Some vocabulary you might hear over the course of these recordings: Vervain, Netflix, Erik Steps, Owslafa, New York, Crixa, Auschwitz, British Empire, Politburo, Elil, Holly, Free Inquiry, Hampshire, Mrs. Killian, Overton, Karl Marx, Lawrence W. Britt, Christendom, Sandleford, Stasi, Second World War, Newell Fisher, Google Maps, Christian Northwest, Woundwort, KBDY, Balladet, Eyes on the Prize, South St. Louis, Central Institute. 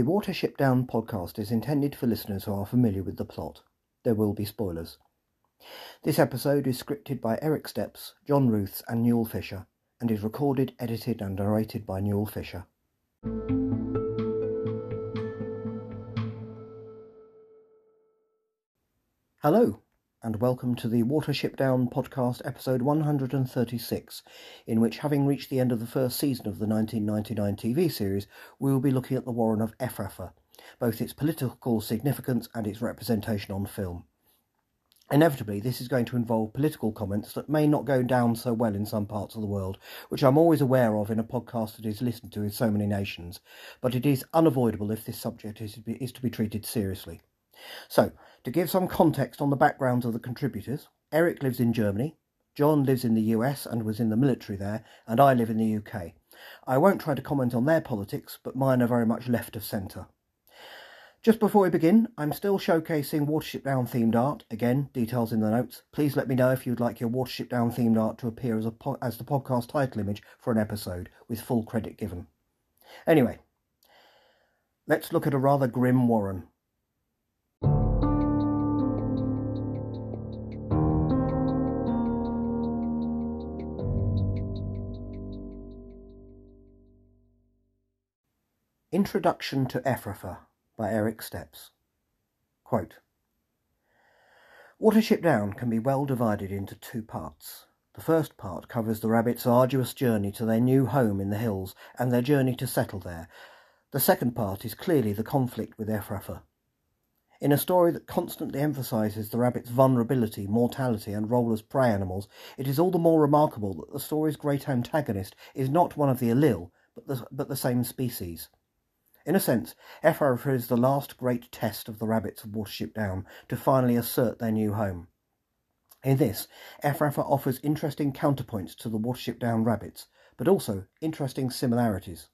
The Watership Down podcast is intended for listeners who are familiar with the plot. There will be spoilers. This episode is scripted by Erik Steps, John Ruths and Newell Fisher, and is recorded, edited and narrated by Newell Fisher. Hello, and welcome to the Watership Down podcast episode 136, in which, having reached the end of the first season of the 1999 TV series, we will be looking at the Warren of Efrafa, both its political significance and its representation on film. Inevitably, this is going to involve political comments that may not go down so well in some parts of the world, which I'm always aware of in a podcast that is listened to in so many nations, but it is unavoidable if this subject is to be treated seriously. So, to give some context on the backgrounds of the contributors, Eric lives in Germany, John lives in the US and was in the military there, and I live in the UK. I won't try to comment on their politics, but mine are very much left of centre. Just before we begin, I'm still showcasing Watership Down themed art. Again, details in the notes. Please let me know if you'd like your Watership Down themed art to appear as the podcast title image for an episode, with full credit given. Anyway, let's look at a rather grim Warren. Introduction to Efrafa, by Erik Steps. Quote, Watership Down can be well divided into two parts. The first part covers the rabbits' arduous journey to their new home in the hills and their journey to settle there. The second part is clearly the conflict with Efrafa. In a story that constantly emphasises the rabbits' vulnerability, mortality and role as prey animals, it is all the more remarkable that the story's great antagonist is not one of the Elil, but the same species. In a sense, Efrafa is the last great test of the rabbits of Watership Down to finally assert their new home. In this, Efrafa offers interesting counterpoints to the Watership Down rabbits, but also interesting similarities.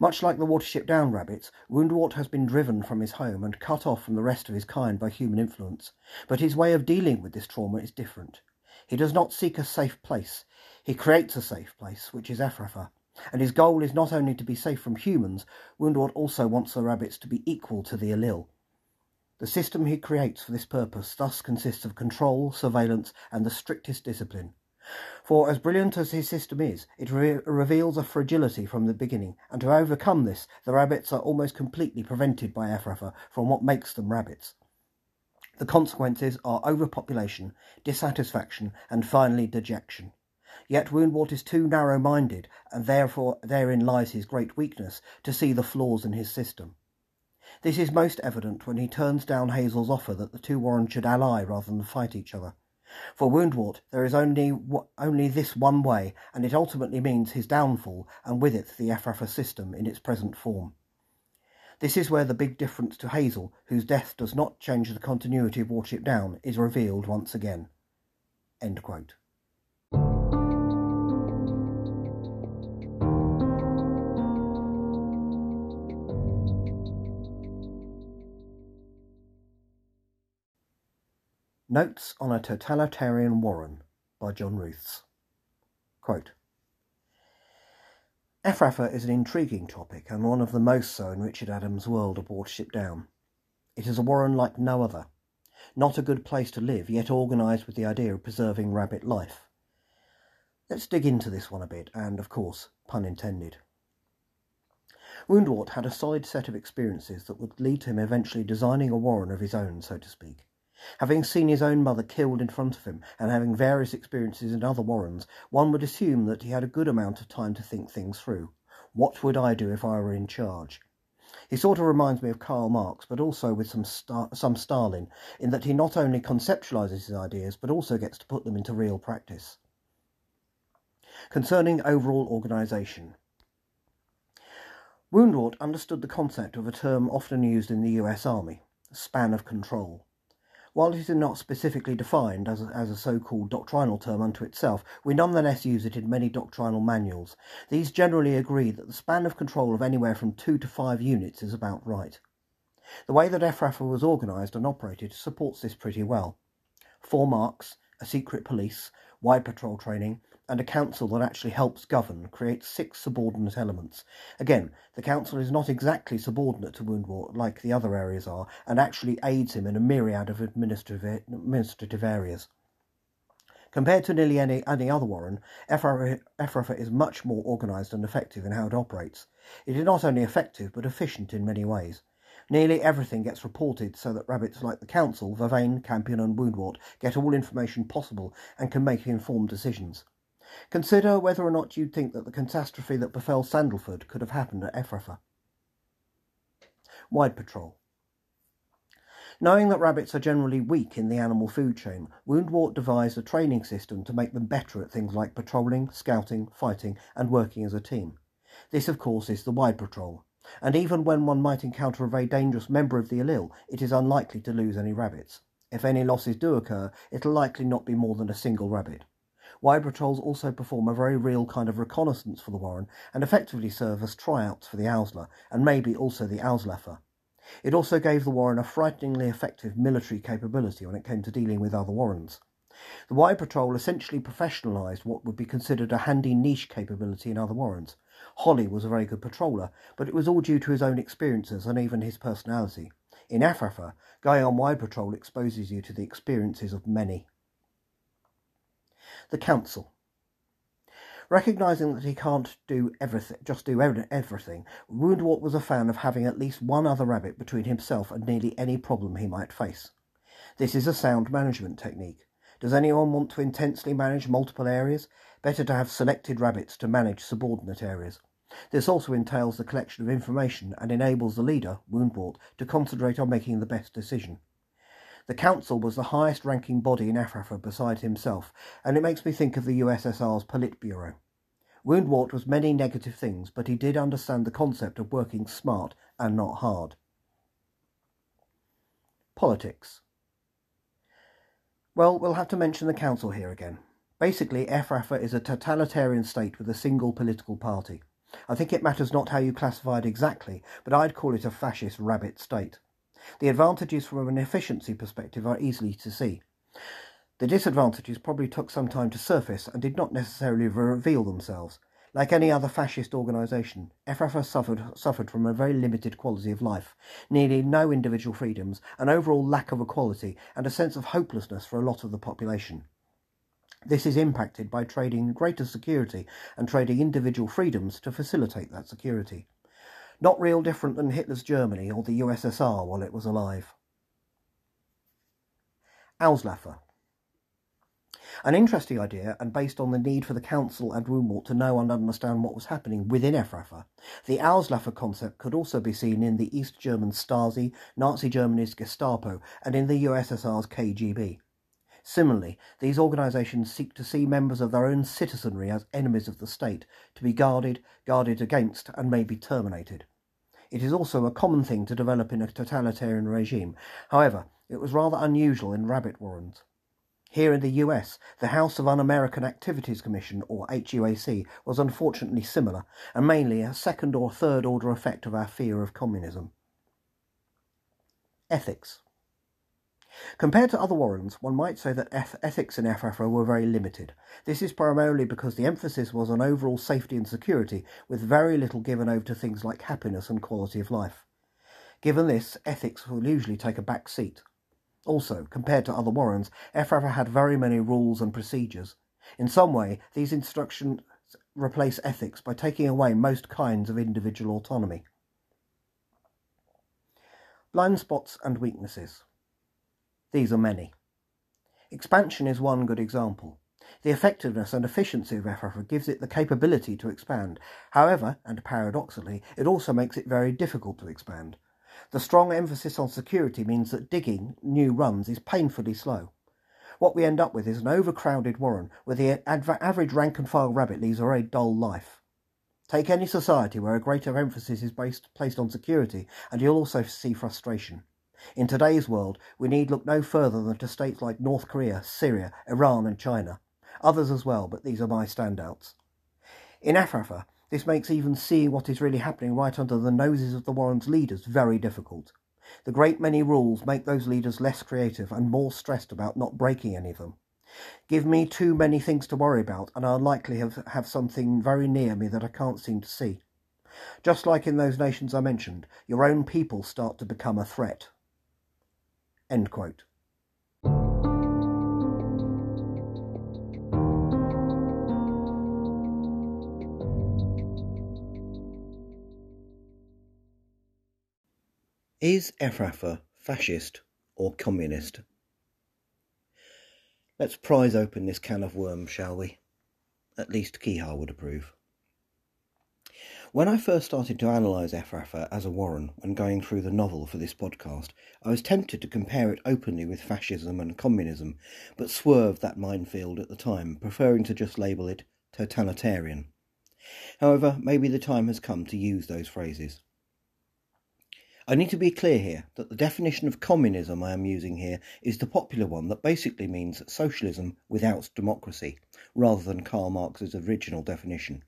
Much like the Watership Down rabbits, Woundwort has been driven from his home and cut off from the rest of his kind by human influence, but his way of dealing with this trauma is different. He does not seek a safe place. He creates a safe place, which is Efrafa. And his goal is not only to be safe from humans, Woundwort also wants the rabbits to be equal to the Elil. The system he creates for this purpose thus consists of control, surveillance and the strictest discipline. For as brilliant as his system is, it reveals a fragility from the beginning, and to overcome this, the rabbits are almost completely prevented by Efrafa from what makes them rabbits. The consequences are overpopulation, dissatisfaction and finally dejection. Yet Woundwort is too narrow-minded, and therefore therein lies his great weakness, to see the flaws in his system. This is most evident when he turns down Hazel's offer that the two Warrens should ally rather than fight each other. For Woundwort, there is only this one way, and it ultimately means his downfall, and with it the Efrafa system in its present form. This is where the big difference to Hazel, whose death does not change the continuity of Watership Down, is revealed once again. End quote. Notes on a Totalitarian Warren, by John Ruths. Quote, Efrafa is an intriguing topic, and one of the most so in Richard Adams' world of Watership Down. It is a warren like no other. Not a good place to live, yet organised with the idea of preserving rabbit life. Let's dig into this one a bit, and of course, pun intended. Woundwort had a solid set of experiences that would lead to him eventually designing a warren of his own, so to speak. Having seen his own mother killed in front of him, and having various experiences in other warrens, one would assume that he had a good amount of time to think things through. What would I do if I were in charge? He sort of reminds me of Karl Marx, but also with some Stalin, in that he not only conceptualises his ideas, but also gets to put them into real practice. Concerning overall organisation, Woundwort understood the concept of a term often used in the US Army, span of control. While it is not specifically defined as a so-called doctrinal term unto itself, we nonetheless use it in many doctrinal manuals. These generally agree that the span of control of anywhere from 2 to 5 units is about right. The way that Efrafa was organised and operated supports this pretty well. 4 marks, a secret police, wide patrol training, and a council that actually helps govern, creates 6 subordinate elements. Again, the council is not exactly subordinate to Woundwort like the other areas are, and actually aids him in a myriad of administrative areas. Compared to nearly any other Warren, Efrafa is much more organised and effective in how it operates. It is not only effective, but efficient in many ways. Nearly everything gets reported so that rabbits like the council, Vervain, Campion and Woundwort get all information possible and can make informed decisions. Consider whether or not you'd think that the catastrophe that befell Sandleford could have happened at Efrafa. Wide patrol. Knowing that rabbits are generally weak in the animal food chain, Woundwort devised a training system to make them better at things like patrolling, scouting, fighting and working as a team. This, of course, is the wide patrol. And even when one might encounter a very dangerous member of the Elil, it is unlikely to lose any rabbits. If any losses do occur, it'll likely not be more than a single rabbit. Wide patrols also perform a very real kind of reconnaissance for the Warren, and effectively serve as tryouts for the Owsla, and maybe also the Owslafa. It also gave the Warren a frighteningly effective military capability when it came to dealing with other Warrens. The wide patrol essentially professionalised what would be considered a handy niche capability in other Warrens. Holly was a very good patroller, but it was all due to his own experiences and even his personality. In Efrafa, going on wide patrol exposes you to the experiences of many. The council. Recognising that he can't do everything, Woundwort was a fan of having at least one other rabbit between himself and nearly any problem he might face. This is a sound management technique. Does anyone want to intensely manage multiple areas? Better to have selected rabbits to manage subordinate areas. This also entails the collection of information and enables the leader, Woundwort, to concentrate on making the best decision. The council was the highest ranking body in Efrafa beside himself, and it makes me think of the USSR's Politburo. Woundwort was many negative things, but he did understand the concept of working smart and not hard. Politics. Well, we'll have to mention the council here again. Basically, Efrafa is a totalitarian state with a single political party. I think it matters not how you classify it exactly, but I'd call it a fascist rabbit state. The advantages from an efficiency perspective are easily to see. The disadvantages probably took some time to surface and did not necessarily reveal themselves. Like any other fascist organisation, Efrafa suffered from a very limited quality of life, nearly no individual freedoms, an overall lack of equality, and a sense of hopelessness for a lot of the population. This is impacted by trading greater security and trading individual freedoms to facilitate that security. Not real different than Hitler's Germany or the USSR while it was alive. Owslafa. An interesting idea, and based on the need for the council and Woundwort to know and understand what was happening within Efrafa, the Owslafa concept could also be seen in the East German Stasi, Nazi Germany's Gestapo, and in the USSR's KGB. Similarly, these organisations seek to see members of their own citizenry as enemies of the state, to be guarded against, and maybe terminated. It is also a common thing to develop in a totalitarian regime. However, it was rather unusual in rabbit warrens. Here in the US, the House of Un-American Activities Commission, or HUAC, was unfortunately similar, and mainly a second or third order effect of our fear of communism. Ethics. Compared to other warrens, one might say that ethics in Efrafa were very limited. This is primarily because the emphasis was on overall safety and security, with very little given over to things like happiness and quality of life. Given this, ethics will usually take a back seat. Also, compared to other warrens, Efrafa had very many rules and procedures. In some way, these instructions replace ethics by taking away most kinds of individual autonomy. Blind spots and weaknesses. These are many. Expansion is one good example. The effectiveness and efficiency of Efrafa gives it the capability to expand. However, and paradoxically, it also makes it very difficult to expand. The strong emphasis on security means that digging new runs is painfully slow. What we end up with is an overcrowded warren where the average rank-and-file rabbit leads a very dull life. Take any society where a greater emphasis is placed on security, and you'll also see frustration. In today's world, we need look no further than to states like North Korea, Syria, Iran and China. Others as well, but these are my standouts. In Efrafa, this makes even seeing what is really happening right under the noses of the Warren's leaders very difficult. The great many rules make those leaders less creative and more stressed about not breaking any of them. Give me too many things to worry about, and I'll likely have something very near me that I can't seem to see. Just like in those nations I mentioned, your own people start to become a threat." End quote. Is Efrafa fascist or communist? Let's prise open this can of worms, shall we? At least Kihar would approve. When I first started to analyse Efrafa as a Warren when going through the novel for this podcast, I was tempted to compare it openly with fascism and communism, but swerved that minefield at the time, preferring to just label it totalitarian. However, maybe the time has come to use those phrases. I need to be clear here that the definition of communism I am using here is the popular one that basically means socialism without democracy, rather than Karl Marx's original definition.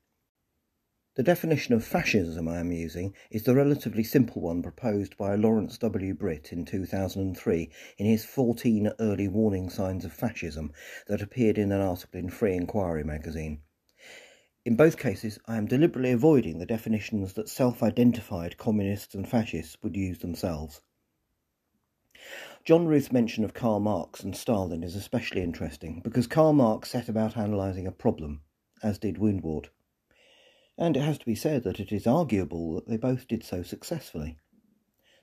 The definition of fascism I am using is the relatively simple one proposed by Lawrence W. Britt in 2003 in his 14 early warning signs of fascism that appeared in an article in Free Inquiry magazine. In both cases, I am deliberately avoiding the definitions that self-identified communists and fascists would use themselves. John Ruth's mention of Karl Marx and Stalin is especially interesting because Karl Marx set about analysing a problem, as did Woundwort. And it has to be said that it is arguable that they both did so successfully.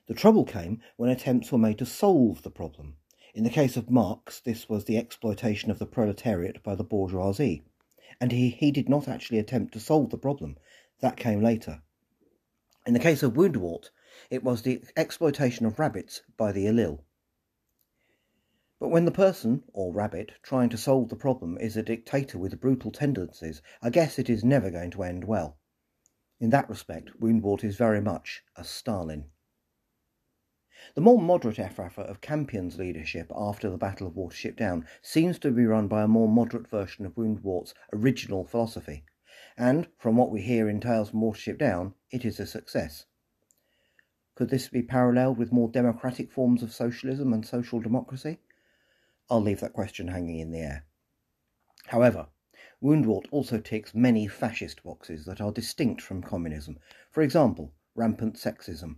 The trouble came when attempts were made to solve the problem. In the case of Marx, this was the exploitation of the proletariat by the bourgeoisie. And he did not actually attempt to solve the problem. That came later. In the case of Woundwort, it was the exploitation of rabbits by the Elil. But when the person, or rabbit, trying to solve the problem is a dictator with brutal tendencies, I guess it is never going to end well. In that respect, Woundwort is very much a Stalin. The more moderate Efrafa of Campion's leadership after the Battle of Watership Down seems to be run by a more moderate version of Woundwort's original philosophy, and, from what we hear in Tales from Watership Down, it is a success. Could this be paralleled with more democratic forms of socialism and social democracy? I'll leave that question hanging in the air. However, Woundwort also ticks many fascist boxes that are distinct from communism, for example, rampant sexism.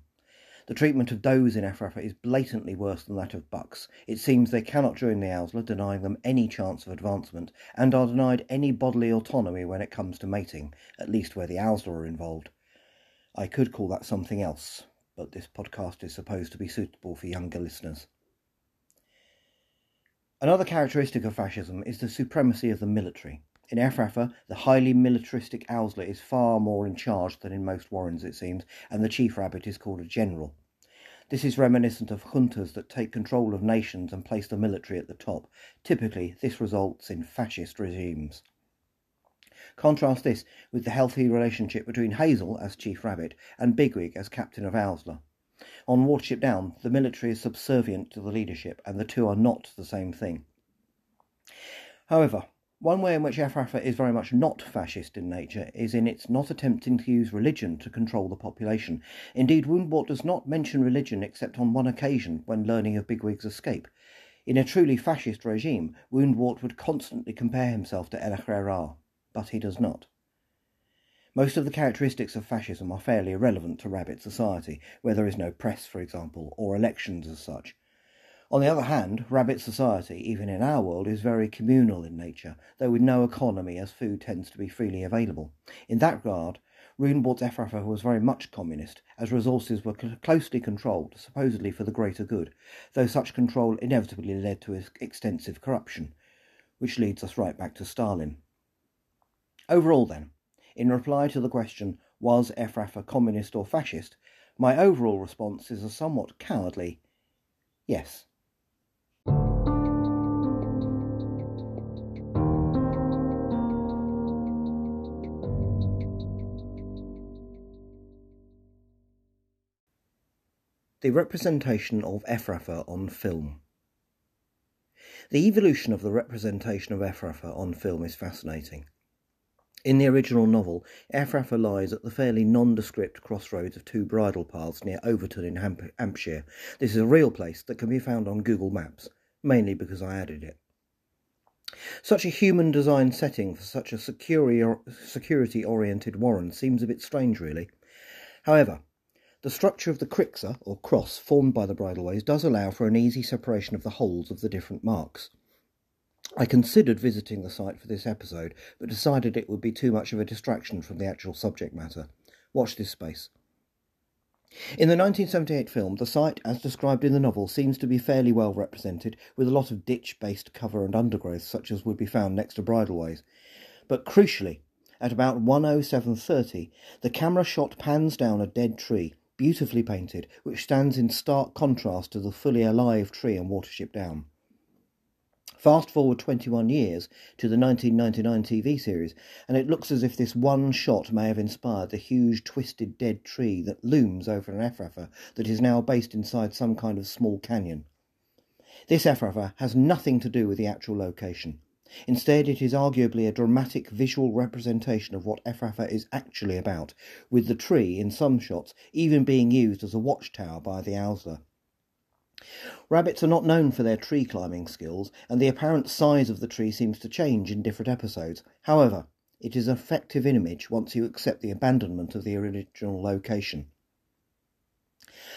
The treatment of does in Efrafa is blatantly worse than that of bucks. It seems they cannot join the Owsla, denying them any chance of advancement, and are denied any bodily autonomy when it comes to mating, at least where the Owsla are involved. I could call that something else, but this podcast is supposed to be suitable for younger listeners. Another characteristic of fascism is the supremacy of the military. In Efrafa, the highly militaristic Owsla is far more in charge than in most Warrens, it seems, and the chief rabbit is called a general. This is reminiscent of juntas that take control of nations and place the military at the top. Typically, this results in fascist regimes. Contrast this with the healthy relationship between Hazel as chief rabbit and Bigwig as captain of Owsla. On Watership Down, the military is subservient to the leadership, and the two are not the same thing. However, one way in which Efrafa is very much not fascist in nature is in its not attempting to use religion to control the population. Indeed, Woundwort does not mention religion except on one occasion when learning of Bigwig's escape. In a truly fascist regime, Woundwort would constantly compare himself to El-Ahrairah, but he does not. Most of the characteristics of fascism are fairly irrelevant to rabbit society, where there is no press, for example, or elections as such. On the other hand, rabbit society, even in our world, is very communal in nature, though with no economy as food tends to be freely available. In that regard, Woundwort's Efrafa was very much communist, as resources were closely controlled, supposedly for the greater good, though such control inevitably led to extensive corruption, which leads us right back to Stalin. Overall then, in reply to the question, was Efrafa communist or fascist, my overall response is a somewhat cowardly yes. The representation of Efrafa on film. The evolution of the representation of Efrafa on film is fascinating. In the original novel, Efrafa lies at the fairly nondescript crossroads of two bridle paths near Overton in Hampshire. This is a real place that can be found on Google Maps, mainly because I added it. Such a human design setting for such a security-oriented warren seems a bit strange, really. However, the structure of the crixa, or cross, formed by the bridleways does allow for an easy separation of the holes of the different marks. I considered visiting the site for this episode, but decided it would be too much of a distraction from the actual subject matter. Watch this space. In the 1978 film, the site, as described in the novel, seems to be fairly well represented, with a lot of ditch-based cover and undergrowth, such as would be found next to bridleways. But crucially, at about 1:07:30, the camera shot pans down a dead tree, beautifully painted, which stands in stark contrast to the fully alive tree on Watership Down. Fast forward 21 years to the 1999 TV series, and it looks as if this one shot may have inspired the huge twisted dead tree that looms over an Efrafa that is now based inside some kind of small canyon. This Efrafa has nothing to do with the actual location. Instead, it is arguably a dramatic visual representation of what Efrafa is actually about, with the tree, in some shots, even being used as a watchtower by the Owsla. Rabbits are not known for their tree climbing skills, and the apparent size of the tree seems to change in different episodes. However, it is an effective image once you accept the abandonment of the original location.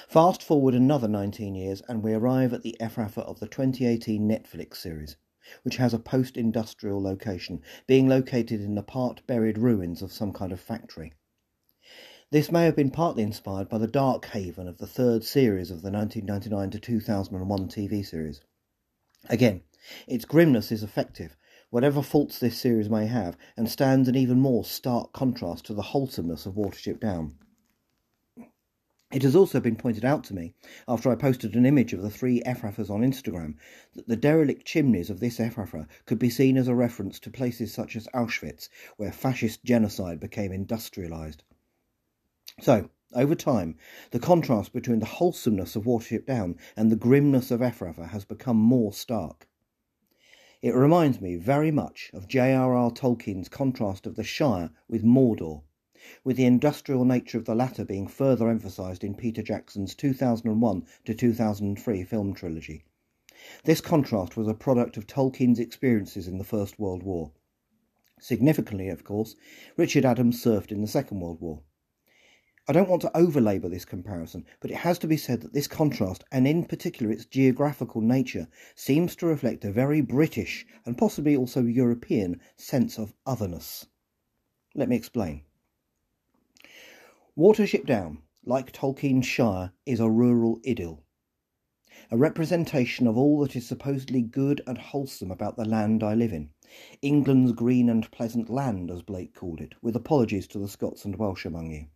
Fast forward another 19 years and we arrive at the Efrafa of the 2018 Netflix series, which has a post-industrial location, being located in the part-buried ruins of some kind of factory. This may have been partly inspired by the dark haven of the third series of the 1999 to 2001 TV series. Again, its grimness is effective, whatever faults this series may have, and stands in even more stark contrast to the wholesomeness of Watership Down. It has also been pointed out to me, after I posted an image of the three Efrafas on Instagram, that the derelict chimneys of this Efrafa could be seen as a reference to places such as Auschwitz, where fascist genocide became industrialised. So, over time, the contrast between the wholesomeness of Watership Down and the grimness of Efrafa has become more stark. It reminds me very much of J.R.R. Tolkien's contrast of the Shire with Mordor, with the industrial nature of the latter being further emphasised in Peter Jackson's 2001 to 2003 film trilogy. This contrast was a product of Tolkien's experiences in the First World War. Significantly, of course, Richard Adams served in the Second World War. I don't want to overlabour this comparison, but it has to be said that this contrast, and in particular its geographical nature, seems to reflect a very British, and possibly also European, sense of otherness. Let me explain. Watership Down, like Tolkien's Shire, is a rural idyll, a representation of all that is supposedly good and wholesome about the land I live in. England's green and pleasant land, as Blake called it, with apologies to the Scots and Welsh among you.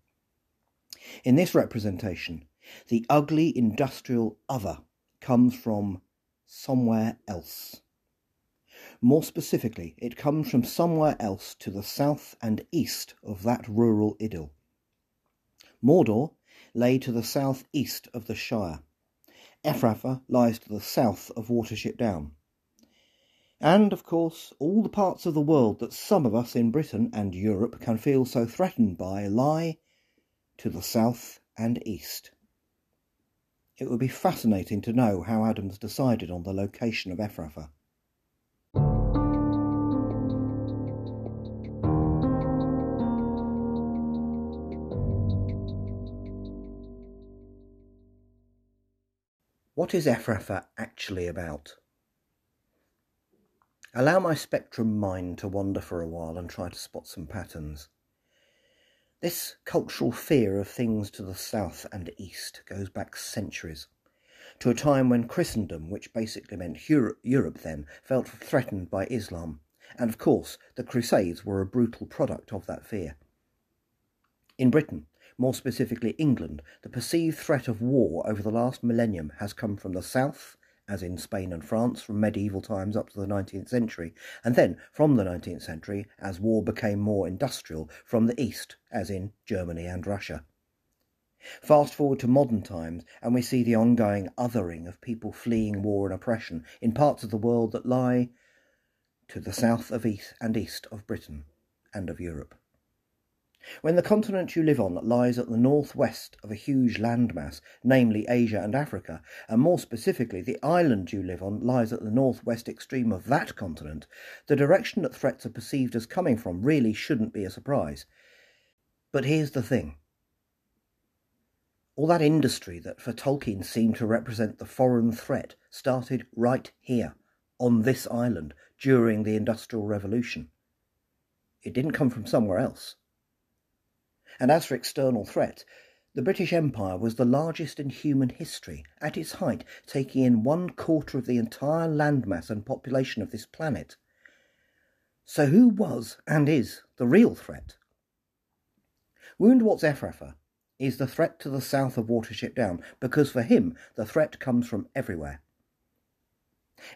In this representation, the ugly industrial other comes from somewhere else. More specifically, it comes from somewhere else to the south and east of that rural idyll. Mordor lay to the south-east of the Shire. Efrafa lies to the south of Watership Down. And, of course, all the parts of the world that some of us in Britain and Europe can feel so threatened by lie to the south and east. It would be fascinating to know how Adams decided on the location of Efrafa. What is Efrafa actually about? Allow my spectrum mind to wander for a while and try to spot some patterns. This cultural fear of things to the south and east goes back centuries, to a time when Christendom, which basically meant Europe then, felt threatened by Islam, and of course the Crusades were a brutal product of that fear. In Britain, more specifically England, the perceived threat of war over the last millennium has come from the south, as in Spain and France from medieval times up to the 19th century, and then from the 19th century, as war became more industrial, from the east, as in Germany and Russia. Fast forward to modern times, and we see the ongoing othering of people fleeing war and oppression in parts of the world that lie to the south of east and east of Britain and of Europe. When the continent you live on lies at the northwest of a huge landmass, namely Asia and Africa, and more specifically the island you live on lies at the northwest extreme of that continent, the direction that threats are perceived as coming from really shouldn't be a surprise. But here's the thing. All that industry that for Tolkien seemed to represent the foreign threat started right here, on this island, during the Industrial Revolution. It didn't come from somewhere else. And as for external threat, the British Empire was the largest in human history, at its height taking in 1/4 of the entire landmass and population of this planet. So who was, and is, the real threat? Woundwort's Efrafa is the threat to the south of Watership Down, because for him the threat comes from everywhere.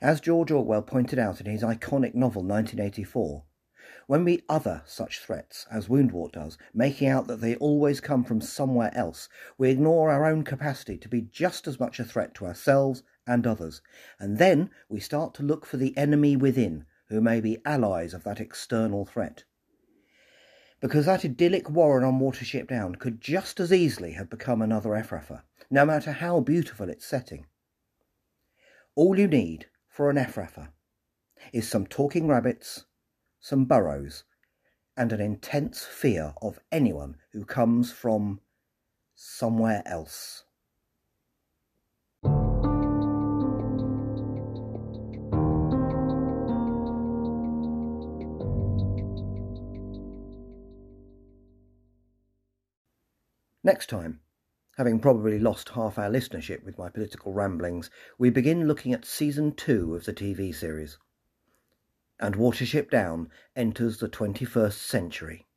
As George Orwell pointed out in his iconic novel 1984, when we other such threats, as Woundwort does, making out that they always come from somewhere else, we ignore our own capacity to be just as much a threat to ourselves and others, and then we start to look for the enemy within, who may be allies of that external threat. Because that idyllic warren on Watership Down could just as easily have become another Efrafa, no matter how beautiful its setting. All you need for an Efrafa is some talking rabbits, some burrows, and an intense fear of anyone who comes from somewhere else. Next time, having probably lost half our listenership with my political ramblings, we begin looking at Season 2 of the TV series. And Watership Down enters the 21st century.